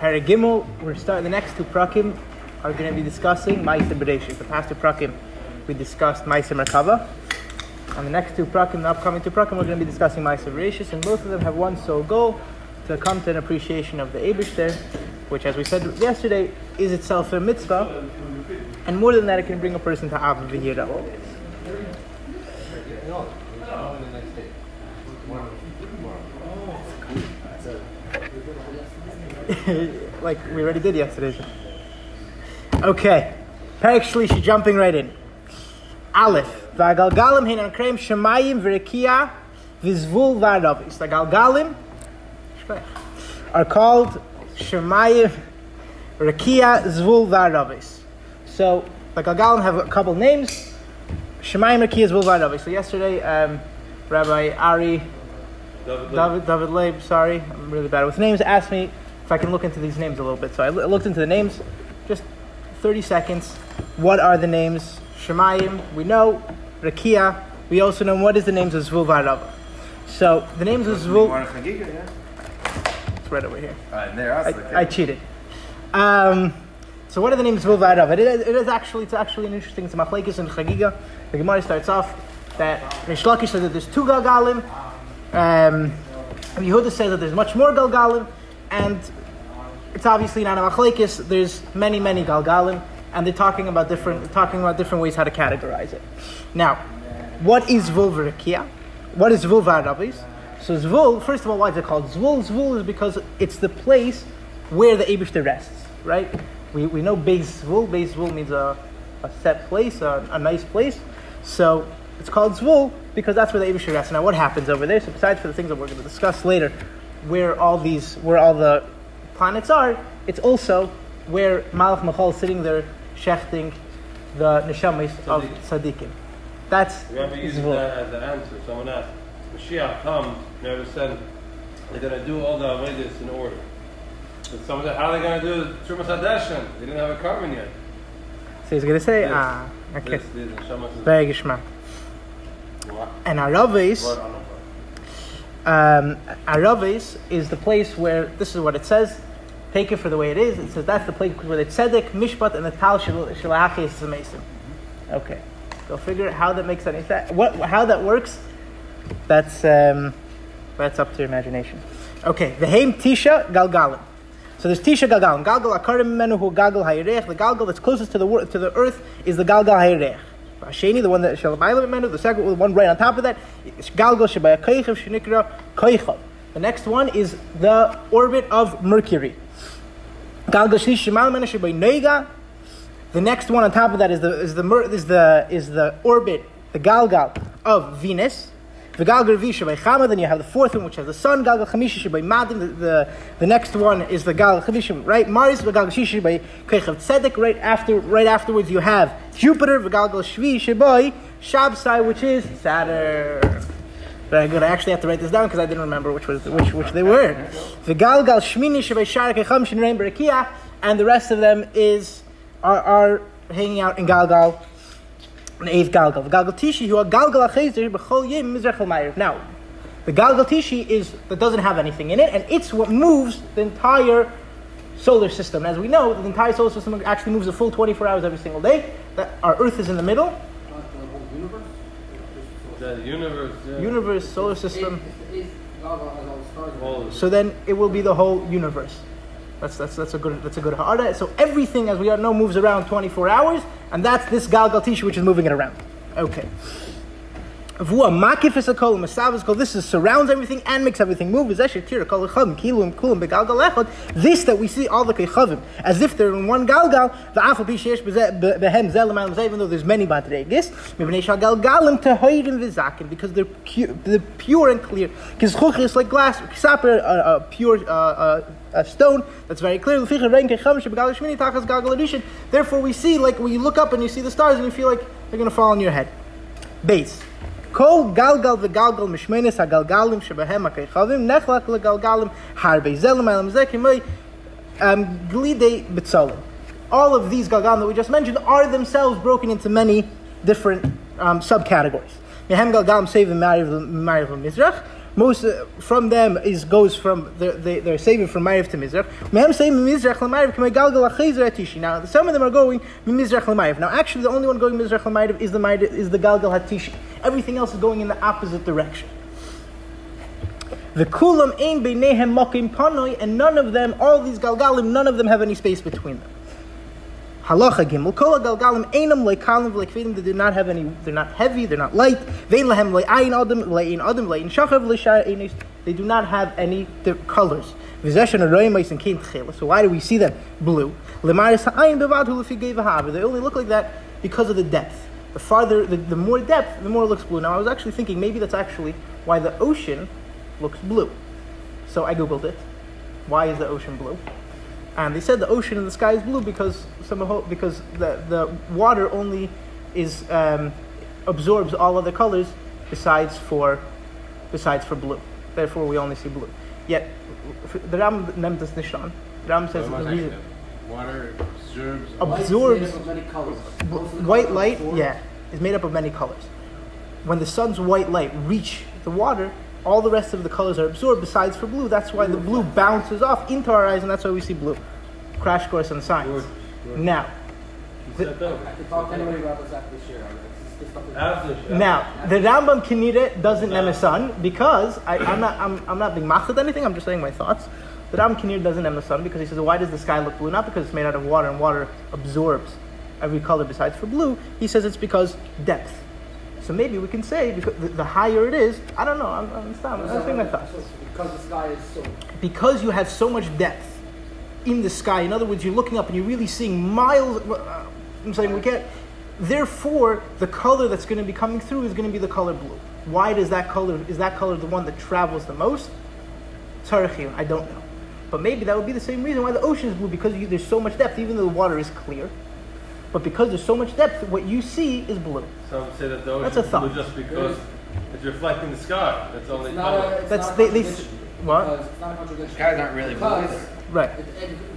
Paragimel, we're starting the next two prakim are going to be discussing Maise Bereshit. The past two prakim we discussed Maise Merkava. On the next two prakim, the upcoming two prakim, we're going to be discussing Maise Bereshit, and both of them have one sole goal: to come to an appreciation of the Eibishter, which, as we said yesterday, is itself a mitzvah, and more than that, it can bring a person to Av Vihira. Like we already did yesterday. Okay, Perek Shlishi, jumping right in. Aleph, the Galgalim hinan krem Shemayim v'Rekia v'Zvul Vardovis. The Galgalim are called Shemayim, Rekia, Zvul Vardovis. So the Galgalim have a couple names: Shemayim, Rekia, Zvul Vardovis. So yesterday, Rabbi Ari David Leib, sorry, I'm really bad with names, asked me if I can look into these names a little bit. So I looked into the names, just 30 seconds. What are the names? Shemayim, we know. Rekia, we also know. What is the names of Zvul Varava? So the names of Zvul... You want a chagiga, yeah? It's right over here. I cheated. So what are the names of Zvul Varava? It's actually an interesting, it's machlekes and chagiga. The Gemara starts off that Rishlakish says that there's two Galgalim. Yehuda says that there's much more Galgalim, and it's obviously not a machlekes. There's many Galgalim, and they're talking about different ways how to categorize it. Now, what is Zvul v'rikiyah? What is Zvul v'aravis? So Zvul, first of all, why is it called Zvul? Zvul is because it's the place where the Eibishter rests, right? We know Beis Zvul. Beis Zvul means a set place, a nice place. So it's called Zvul because that's where the Eibishter rests. Now, what happens over there? So, besides for the things that we're going to discuss later, where all the planets are, it's also where Malach Machal is sitting there shechting the neshamis of tzaddikim. That's Zvul. Remember, using that as the answer. Someone asked, Mashiach comes, never said they're going to do all the avodas in order. And someone said, how are they going to do the Trumas Hadashen? They didn't have a carbon yet. So he's going to say, okay. This and Aravis is the place where, this is what it says, take it for the way it is, it says that's the place where the tzedek, mishpat, and the tal shilachis is amazing. Okay, go figure out how that makes sense. How that works, that's up to your imagination. Okay, the heim tisha galgalim. So there's tisha galgalim. Galgal akarim menu hu galgal hayerech. The galgal that's closest to the earth is the galgal hayerech. Hasheni, the one that Shalabailam Menu, the second one right on top of that, Galgal Shabaya Kaychav Shinikra Kaychav. The next one is the orbit of Mercury. Galgal Shimal Menu Shabay Neiga. The next one on top of that is the orbit, the Galgal of Venus. The Galgal Vish Shabay Chama, then you have the fourth one which has the Sun, Galgal Chamish Shabay Madim, the next one is the Galgal Chamishim, right? Mars, the Galgal Shish Shabay Kechav Tzedek, right afterwards you have Jupiter, the Galgal Shvi Shabay Shabsai, which is Saturn. Very good. I actually have to write this down because I didn't remember which they were. The Galgal Shmini Shabay Shara Kecham Shinrein Berekia, and the rest of them are hanging out in Galgal. An eighth Galgal. The Galgal Tishi, who are Galgal Achayzer, B'chol Yem, Mizrach, Mairev. Now, the Galgal Tishi that doesn't have anything in it, and it's what moves the entire solar system. As we know, the entire solar system actually moves a full 24 hours every single day. Our Earth is in the middle. The universe. Yeah. Universe, solar system. So then it will be the whole universe. That's a good ha'ara. So everything, as we know, moves around 24 hours, and that's this Galgal Tishi which is moving it around. Okay. This is surrounds everything and makes everything move. This that we see all the kechavim as if they're in one galgal. Even though there's many badregis, because they're pure and clear. It's like glass, a pure a stone that's very clear. Therefore, we see like when you look up and you see the stars and you feel like they're going to fall on your head. Base. Kol galgal v'galgal mishmenes hagalgalim shebahem hakechavim nechlak legalgalim harbei zelim alamzekim glidei bitzolim. All of these galgalim that we just mentioned are themselves broken into many different subcategories. Mehem galgalim sevim ma'ariv mizrach. most from them is goes from they're saving from Mairev to Mizrach. Now some of them are going Mizrach LeMairev. Now actually the only one going Mizrach LeMairev is the Galgal Tishi. Everything else is going in the opposite direction. The kulam ein beinehem mokim panoi, and none of them, all these galgalim, none of them have any space between them. Halacha gimel kol galgalim einam leikalim leikvidim. They do not have any. They're not heavy. They're not light. Vein lahem leayin adam leayin adam leayin shachav leishar einis. They do not have any colors. V'zeshen arayim eisen kein tchila. So why do we see them blue? Lemaris ha'ayin bevad hu lefigei v'haber. They only look like that because of the depth. The farther, the more depth, the more it looks blue. Now I was actually thinking maybe that's actually why the ocean looks blue. So I googled it. Why is the ocean blue? And they said the ocean and the sky is blue because the water only is absorbs all other colors besides for blue. Therefore, we only see blue. Yet the Rambam neemt das nicht an. The Rambam says that the reason water absorbs white light. Yeah, is made up of many colors. When the sun's white light reach the water, all the rest of the colors are absorbed besides for blue. That's why the blue bounces off into our eyes, and that's why we see blue. Crash course on science. George. Now, the Rambam Kinira doesn't nemasan because I'm not being machzed anything, I'm just saying my thoughts. The Rambam Kinira doesn't nemasan because he says, well, why does the sky look blue? Not because it's made out of water and water absorbs every color besides for blue. He says it's because depth. So maybe we can say because the higher it is, I don't know. I'm saying my thoughts. Because the sky is so. Because you have so much depth in the sky. In other words, you're looking up and you're really seeing miles. I'm saying we can't. Therefore, the color that's going to be coming through is going to be the color blue. Why does that color? Is that color the one that travels the most? I don't know. But maybe that would be the same reason why the ocean is blue, because there's so much depth, even though the water is clear. But because there's so much depth, what you see is blue. Some say that the ocean is blue just because it's reflecting the sky. That's only color. It's not a contradiction. Sky's not really blue either. Right.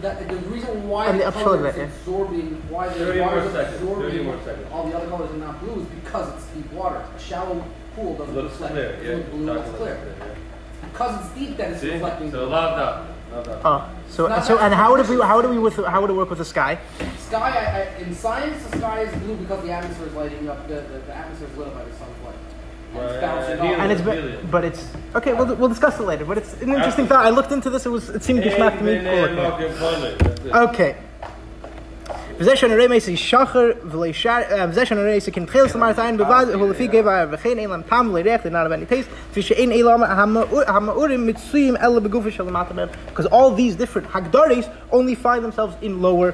The reason why the color is absorbing, why the water is absorbing all the other colors and not blue is because it's deep water. A shallow pool doesn't reflect blue. It's clear. Because it's deep, that it's reflecting. So love that. And how would we work with the sky? Sky in science, the sky is blue because the atmosphere is lighting up. The atmosphere is lit up by the sun's light. We'll discuss it later. But it's an interesting thought. I looked into this. It seemed geschmack to me. Okay. Because all these different hagdaris only find themselves in lower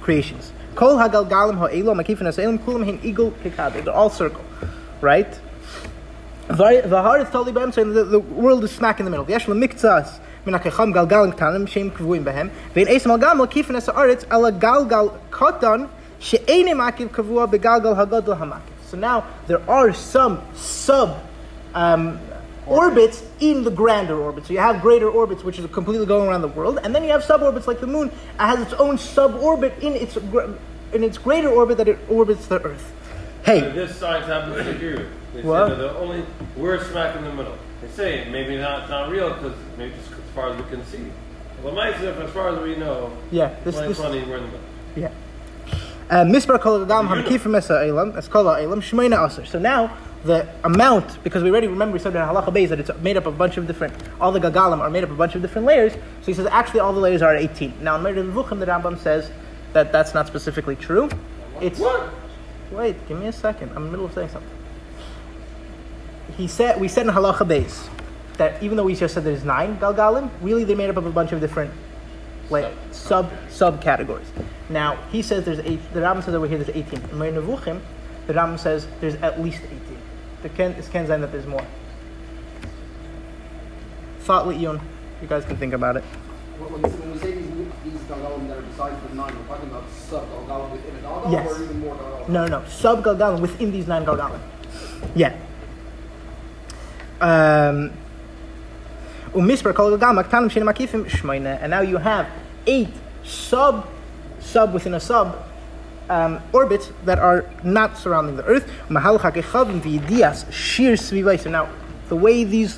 creations. They're all circle, right? The world is smack in the middle. So now there are some orbits in the grander orbit. So you have greater orbits, which is completely going around the world, and then you have suborbits like the moon has its own suborbit in its greater orbit that it orbits the Earth. Hey, so this science happens to you. They say we're smack in the middle. They say maybe it's not real because maybe just as far as we can see. Well, as far as we know, this funny we're in the middle. Yeah. So now the amount, because we already remember we said in Halacha Beis that it's made up of a bunch of different, all the Galgalim are made up of a bunch of different layers. So he says actually all the layers are 18. Now in Moreh Nevuchim the Rambam says that that's not specifically true. It's what? Wait, give me a second. I'm in the middle of saying something. We said in Halacha Beis that even though we just said there's 9 Galgalim, really they're made up of a bunch of different subcategories. Now he says there's 8. The Rambam says over here there's 18. In Moreh Nevuchim, the Rambam says there's at least 18. It can end that there's more. Thought Le'iyun, you guys can think about it. When we say these Galgalim that are besides the 9, we're talking about sub Galgalim within an Adam, or even more Galgalim? No, sub Galgalim within these 9 Galgalim. Yeah. And now you have 8 sub within a sub orbits that are not surrounding the Earth. So now the the way these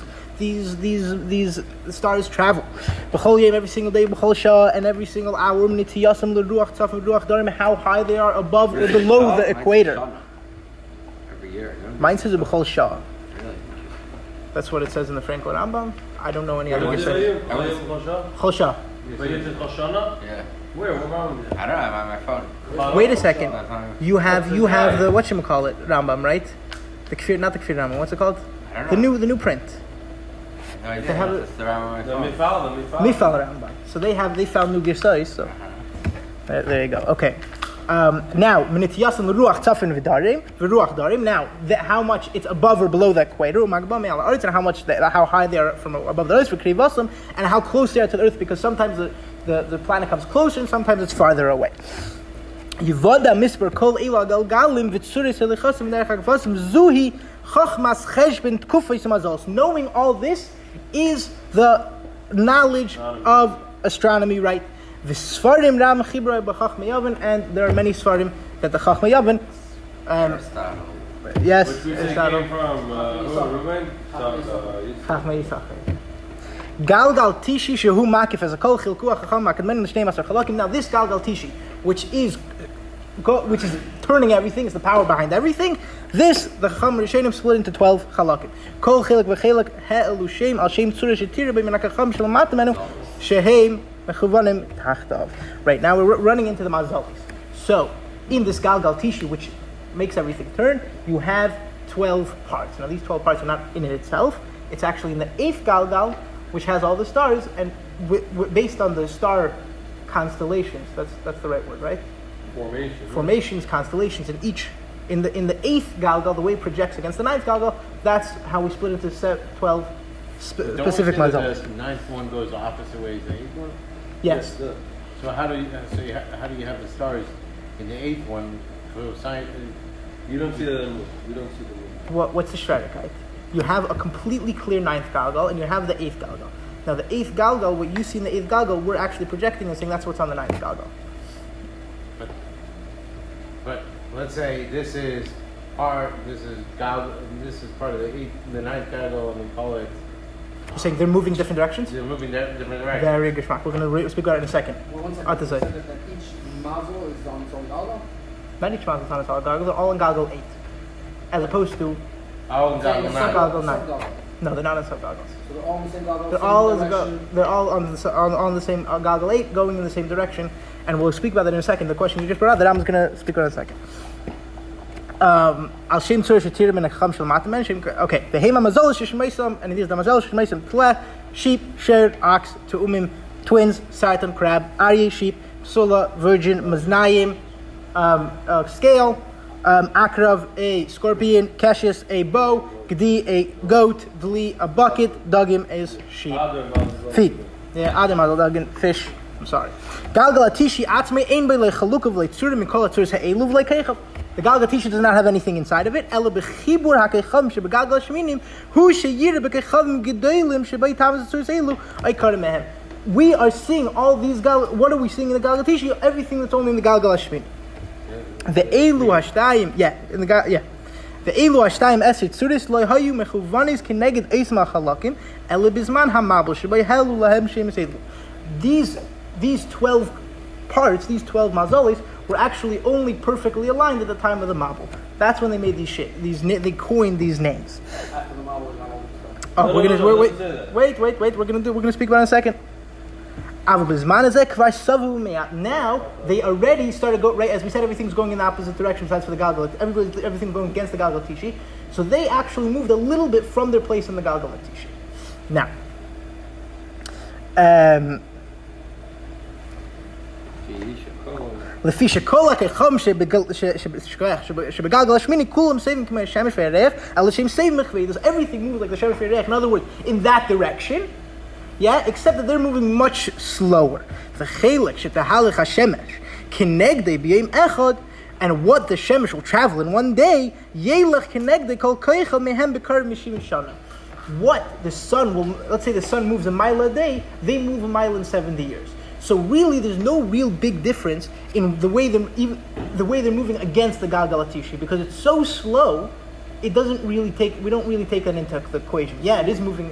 stars travel. B'chol yom, every single day, b'chol shah, and every single hour, minitiyasam l'ruach tzaf l'ruach darim, how high they are above or below the equator. Every year. Mine says b'chol shah. Really? That's what it says in the Franco Rambam. I don't know any other way. B'chol shah. Yeah. Where? I don't know. I'm on my phone. Wait a second. You have the whatchamacallit Rambam, right? The Kfir, not the Kfir Rambam. What's it called? I don't know. The new print. No, I have the Rambam. The Mifal Rambam. So they found new Girsais. So there you go. Okay. Now, how much it's above or below the equator, and how high they are from above the earth, and how close they are to the earth, because sometimes the planet comes closer and sometimes it's farther away. Knowing all this is the knowledge of astronomy, right? The Svartim Ram Chibra b'Chachmei Yavin, and there are many Svartim that the Chachmei Yavin. Yes, Aristotle. Chachmei Yisachar. Galgal Tishi shehu makif as a kol chilkuah chacham makadmen l'shnei masar chalakim. Now this Galgal Tishi, which is turning everything, is the power behind everything. This the Chacham Rishonim split into 12 chalakim. Kol chilak v'chilak he'elu shem al shem tzura shetira b'minak Chacham shelamatmenu shehem. Right now we're running into the Mazalis. So in this Galgal Tishi, which makes everything turn, you have 12 parts. Now these 12 parts are not in it itself. It's actually in the 8th Galgal, which has all the stars, and based on the star constellations. That's the right word, right? Formations, constellations, and each in the 8th Galgal, the way it projects against the 9th Galgal. That's how we split into 12 specific Mazalis. The 9th one goes the opposite way as the 8th one. Yes. So how do you have the stars in the 8th one? You don't see the moon. We don't see the moon. What's the Shverakite? You have a completely clear 9th Galgal, and you have the 8th Galgal. Now the 8th Galgal, what you see in the 8th Galgal, we're actually projecting and saying that's what's on the 9th Galgal. But let's say this is part of the 9th Galgal, and we call it. You're saying they're moving different directions? They're moving different directions. Very good. We're going to speak about it in a second. Well, one second. So that each mazel is on its own galgal? Not each mazel is on its own galgal. They're all in galgal 8. As opposed to... all in galgal 9. Galgal 9. No, they're not in sub-galgals. So they're all in the same galgal? They're all on the same galgal 8, going in the same direction. And we'll speak about that in a second. The question you just brought out, that I'm going to speak about in a second. Okay, the Hema Mazolis Shishmaisam, and it is the Mazolis Shishmaisam Tle, sheep, sheared, ox, Tu'umim, twins, Satan, crab, Arye, sheep, Sula, virgin, Maznayim, scale, Akrav, a scorpion, Cassius, a bow, Gdi, a goat, Dli, a bucket, Dugim, is sheep. Feet. Yeah, Adam, Dugim, fish. I'm sorry. Galgal Tishi Atme, Ein Bele Chalukov, Le Tsurim, Mikola Tsurz, Ha'eluv, Le Kechav. The Galgal Tishi does not have anything inside of it. We are seeing all these Galgal. What are we seeing in the Galgal Tishi? Everything that's only in the Galgal Hashmini. The Elu Hashtaim, the Elu Hashtaim Esir Tzuris Loi Hayu Mechuvanis Keneged Eisma Halakim Elibizman Hamabel Shebay Helu Lahem Shem Eselu. These 12 parts, these 12 mazalis, were actually only perfectly aligned at the time of the Mabul. That's when they made these they coined these names. After the Mabul, oh, wait. We're gonna speak about it in a second. Now they already started go right, as we said, everything's going in the opposite direction. That's for the Galgal. Everything going against the Galgal Tishi. So they actually moved a little bit from their place in the Galgal Tishi. Now. Lefisha kol ha'kecham shebegalgal hashmini kulam saving k'mei shemesh ve'yarech alashem saving mechveidos. Everything moves like the shemesh ve'yarech. In other words, in that direction, yeah. Except that they're moving much slower. The chelik she'tahalech hashemesh kinegdei b'yom echad, and what the shemesh will travel in one day, yeilach kinegdei kol koicha mehem b'kar mishim shana. What the sun will, let's say the sun moves a mile a day, they move a mile in 70 years. So really, there's no real big difference in the way they're moving against the Galgal Tishi, because it's so slow it doesn't really take, we don't really take that into the equation. Yeah, it is moving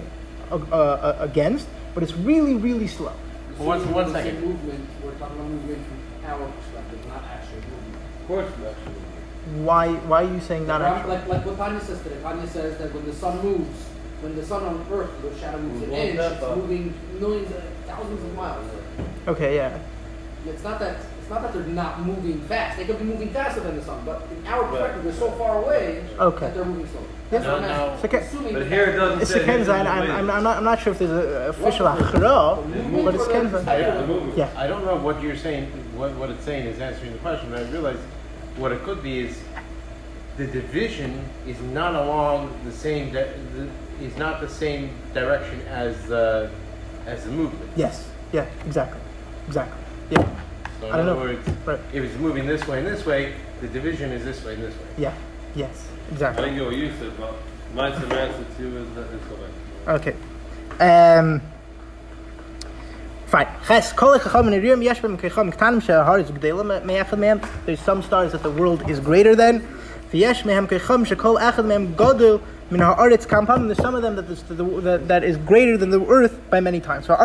against, but it's really, really slow. Well, one second. Movement, we're talking about movement from our perspective, not actual movement. Of course, actual movement. Why are you saying not actual? Like what Tanya says today. Tanya says that when the sun moves, when the sun on Earth, the shadow moves an inch, it's moving millions, thousands of miles. Okay, yeah. It's not that they're not moving fast. They could be moving faster than the sun, but in our perspective, they're so far away that they're moving slow. No. But here it doesn't say. It's a Kenza. I'm not sure if there's an official achra, but it's Kenza. Yeah. I don't know what you're saying. What it's saying is answering the question, but I realize what it could be is the division is not along the same. Is not the same direction as the movement. Yes. Yeah. Exactly. Yeah. So in I don't other know. Words, right. If it's moving this way and this way, the division is this way and this way. Yeah. Yes. Exactly. I think you'll use it, but my answer to you is that this way. Okay. Fine. There's some stars that the world is greater than. There's some of them that is greater than the earth by many times. So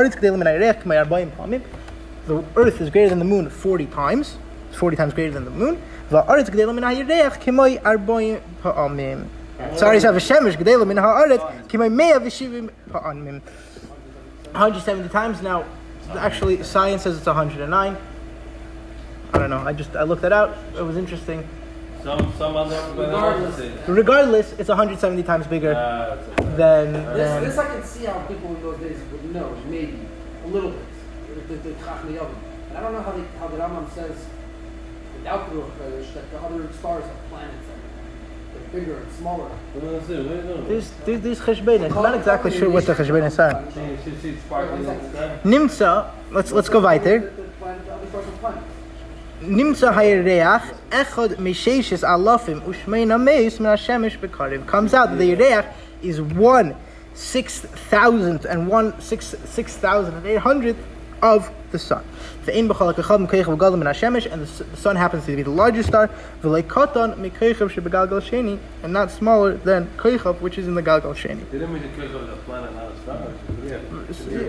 the earth is greater than the moon 40 times. It's 40 times greater than the moon. Sorry, 170 times. Now, actually, science says it's 109. I don't know. I looked that out. It was interesting. Some regardless, it's 170 times bigger than. This I can see how people in those days would know, maybe a little bit. But I don't know how the Rambam says without the nefesh that the other stars are planets. They're bigger and smaller. These cheshbenes. I'm not exactly sure what the cheshbenes are. Nimsa. Let's go weiter. Nimsa hayerech echad misheishes alafim ushmeina meis min hashemesh bekarev. Comes out that the yerech is 1/6,800 of the sun. And the sun happens to be the largest star, and not smaller than Koichov, which is in the Galgal Sheni. They didn't mean the Koichov is a planet, not a star.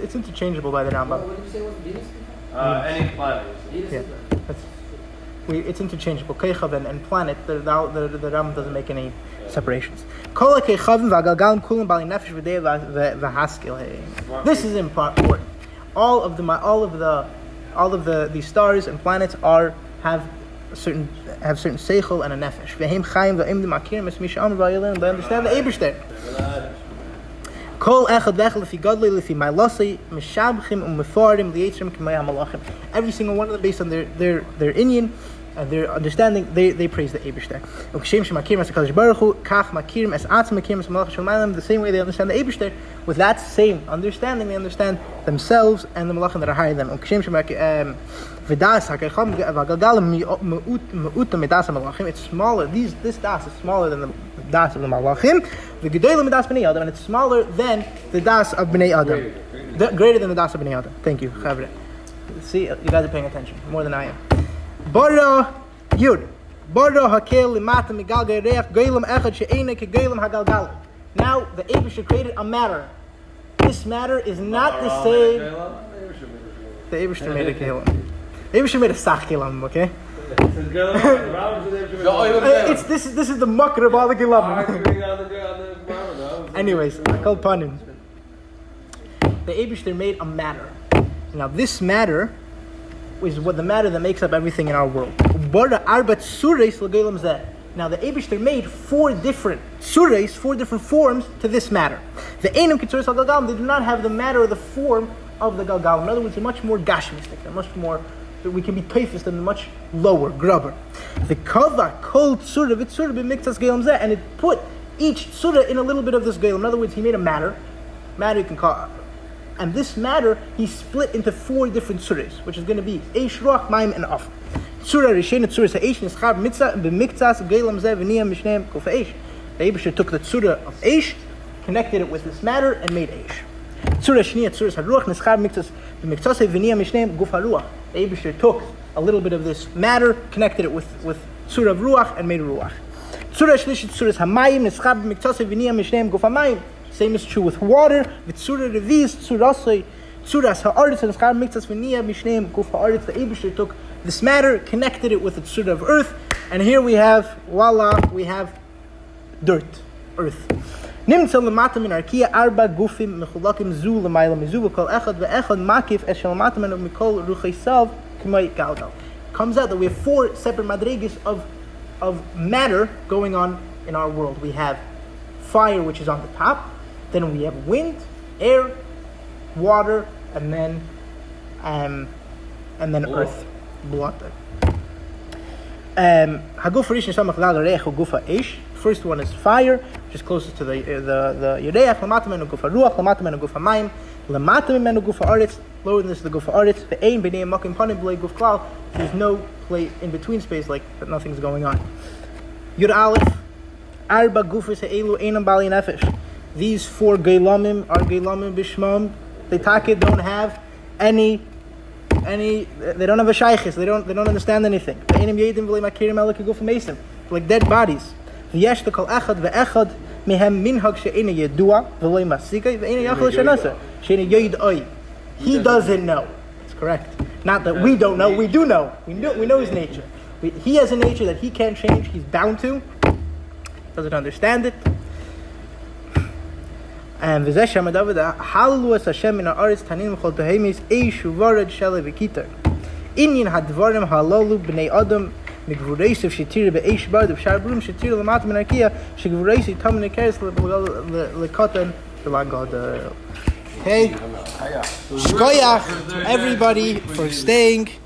It's interchangeable by the Rambam. What did you say was Venus? Any planet. Yeah. It's interchangeable. Koichov and planet, the Rambam doesn't make any separations. This is important. All of these stars and planets have certain seichel and a nefesh. They understand the Eibishter. Every single one of them, based on their inyan and their understanding, they praise the Eibishter. The same way they understand the Eibishter, with that same understanding, they understand themselves and the Malachim that are higher than them. It's smaller. This Das is smaller than the Das of the Malachim. The Gedolim Das B'nei Adam, and it's smaller than the Das of B'nei Adam. Greater than the Das of B'nei Adam. Thank you, Chavre. See, you guys are paying attention more than I am. Bara Yud. Bara Hakel Limata Migalga Reach Gailam Echad She'eina Ke Gailam HaGalgalim. Now the Eibishter created a matter. This matter is not the same. The Eibishter made a Gailam. The Eibishter made a Sach Gailam, okay? This is the mucker of all the Gailam. Anyways, I call Panim. The Eibishter made a matter. Now this matter is what the matter that makes up everything in our world. Now the Eibishter made 4 different tsureis, 4 different forms to this matter. The Einam Kitsureis al-Galgalim, they do not have the matter or the form of the Galgalim. In other words, they're much more gashmistic, they're much more, we can be teifus them, much lower, grubber. The Kava, cold tsura, vitsura, b'miktas geilam zeh, and it put each tsura in a little bit of this geilam. In other words, he made a matter you can call. And this matter, he split into 4 different tsuras, which is going to be Eish, Ruach, Maim, and Af. Tsura Rishena, Tsura Sa'esh, Nischar, B'miktas, Geilam, Zev, V'niyam, Mishneim, Kofa Eish. The Eibishter took the tsura of Eish, connected it with this matter, and made Eish. Tsura Shniya, Tsura Sa'ruach, Nischar, B'miktas, V'niyam, Mishneim, Gufa Ruach. The Eibishter took a little bit of this matter, connected it with Tsura of Ruach, and made Ruach. Tzura shlishit tzura hamayim eschab miktasev v'niyam mishneim guf hamayim. Same is true with water. V'tzura reviz tzurasoi tzuras ha'aretz and eschab miktas v'niyam mishneim guf ha'aretz. The Eibishter took this matter, connected it with the tzura of earth, and here we have dirt, earth. Nimtza l'mata min Rekia arba gufim mechulakim zu l'mayla mizu v'kol echad v'echad makif eshel l'mata min mikol ruchaysav k'may galgal. Comes out that we have four separate madrigas of matter going on in our world. We have fire, which is on the top, then we have wind, air, water, and then earth. First one is fire, which is closest to the Yereach. Lamata menu gufa ruach, lamata menu gufa mayim, lamata menu gufa aretz. Lower than this is the gufa aretz. Ve'ein b'nei makim panim b'lei guf klal. There's no play in between space, like that nothing's going on. Yud Aleph, arba gufis he'elu einam bali nefesh. These four geilamim are geilamim bishmam. They take don't have any. They don't have a shaykhis. They don't understand anything. Ve'enim yedim b'lei makirim alek gufa meisim, like dead bodies. V'yesh t'kol echad ve'echad mehem minhag she'ena yedua v'loi masika ve'ena yachol shenasa she'ena yoyidoi. He doesn't know. That's correct. Not that we don't know. We do know. We know his nature. He has a nature that he can't change. He's bound to. Doesn't understand it. And v'zeh shem adavada halu es Hashem min ha'aretz tanim chol teheimis eishu varad shele v'kitar inyin hadvarim halalu b'nei adam. Migvuraysiv shetir be'eish bardav sharburim shetir l'mat min Rekia shigvuraysiv tam nikeres l'katan l'gad. Okay, shkoyach everybody for staying.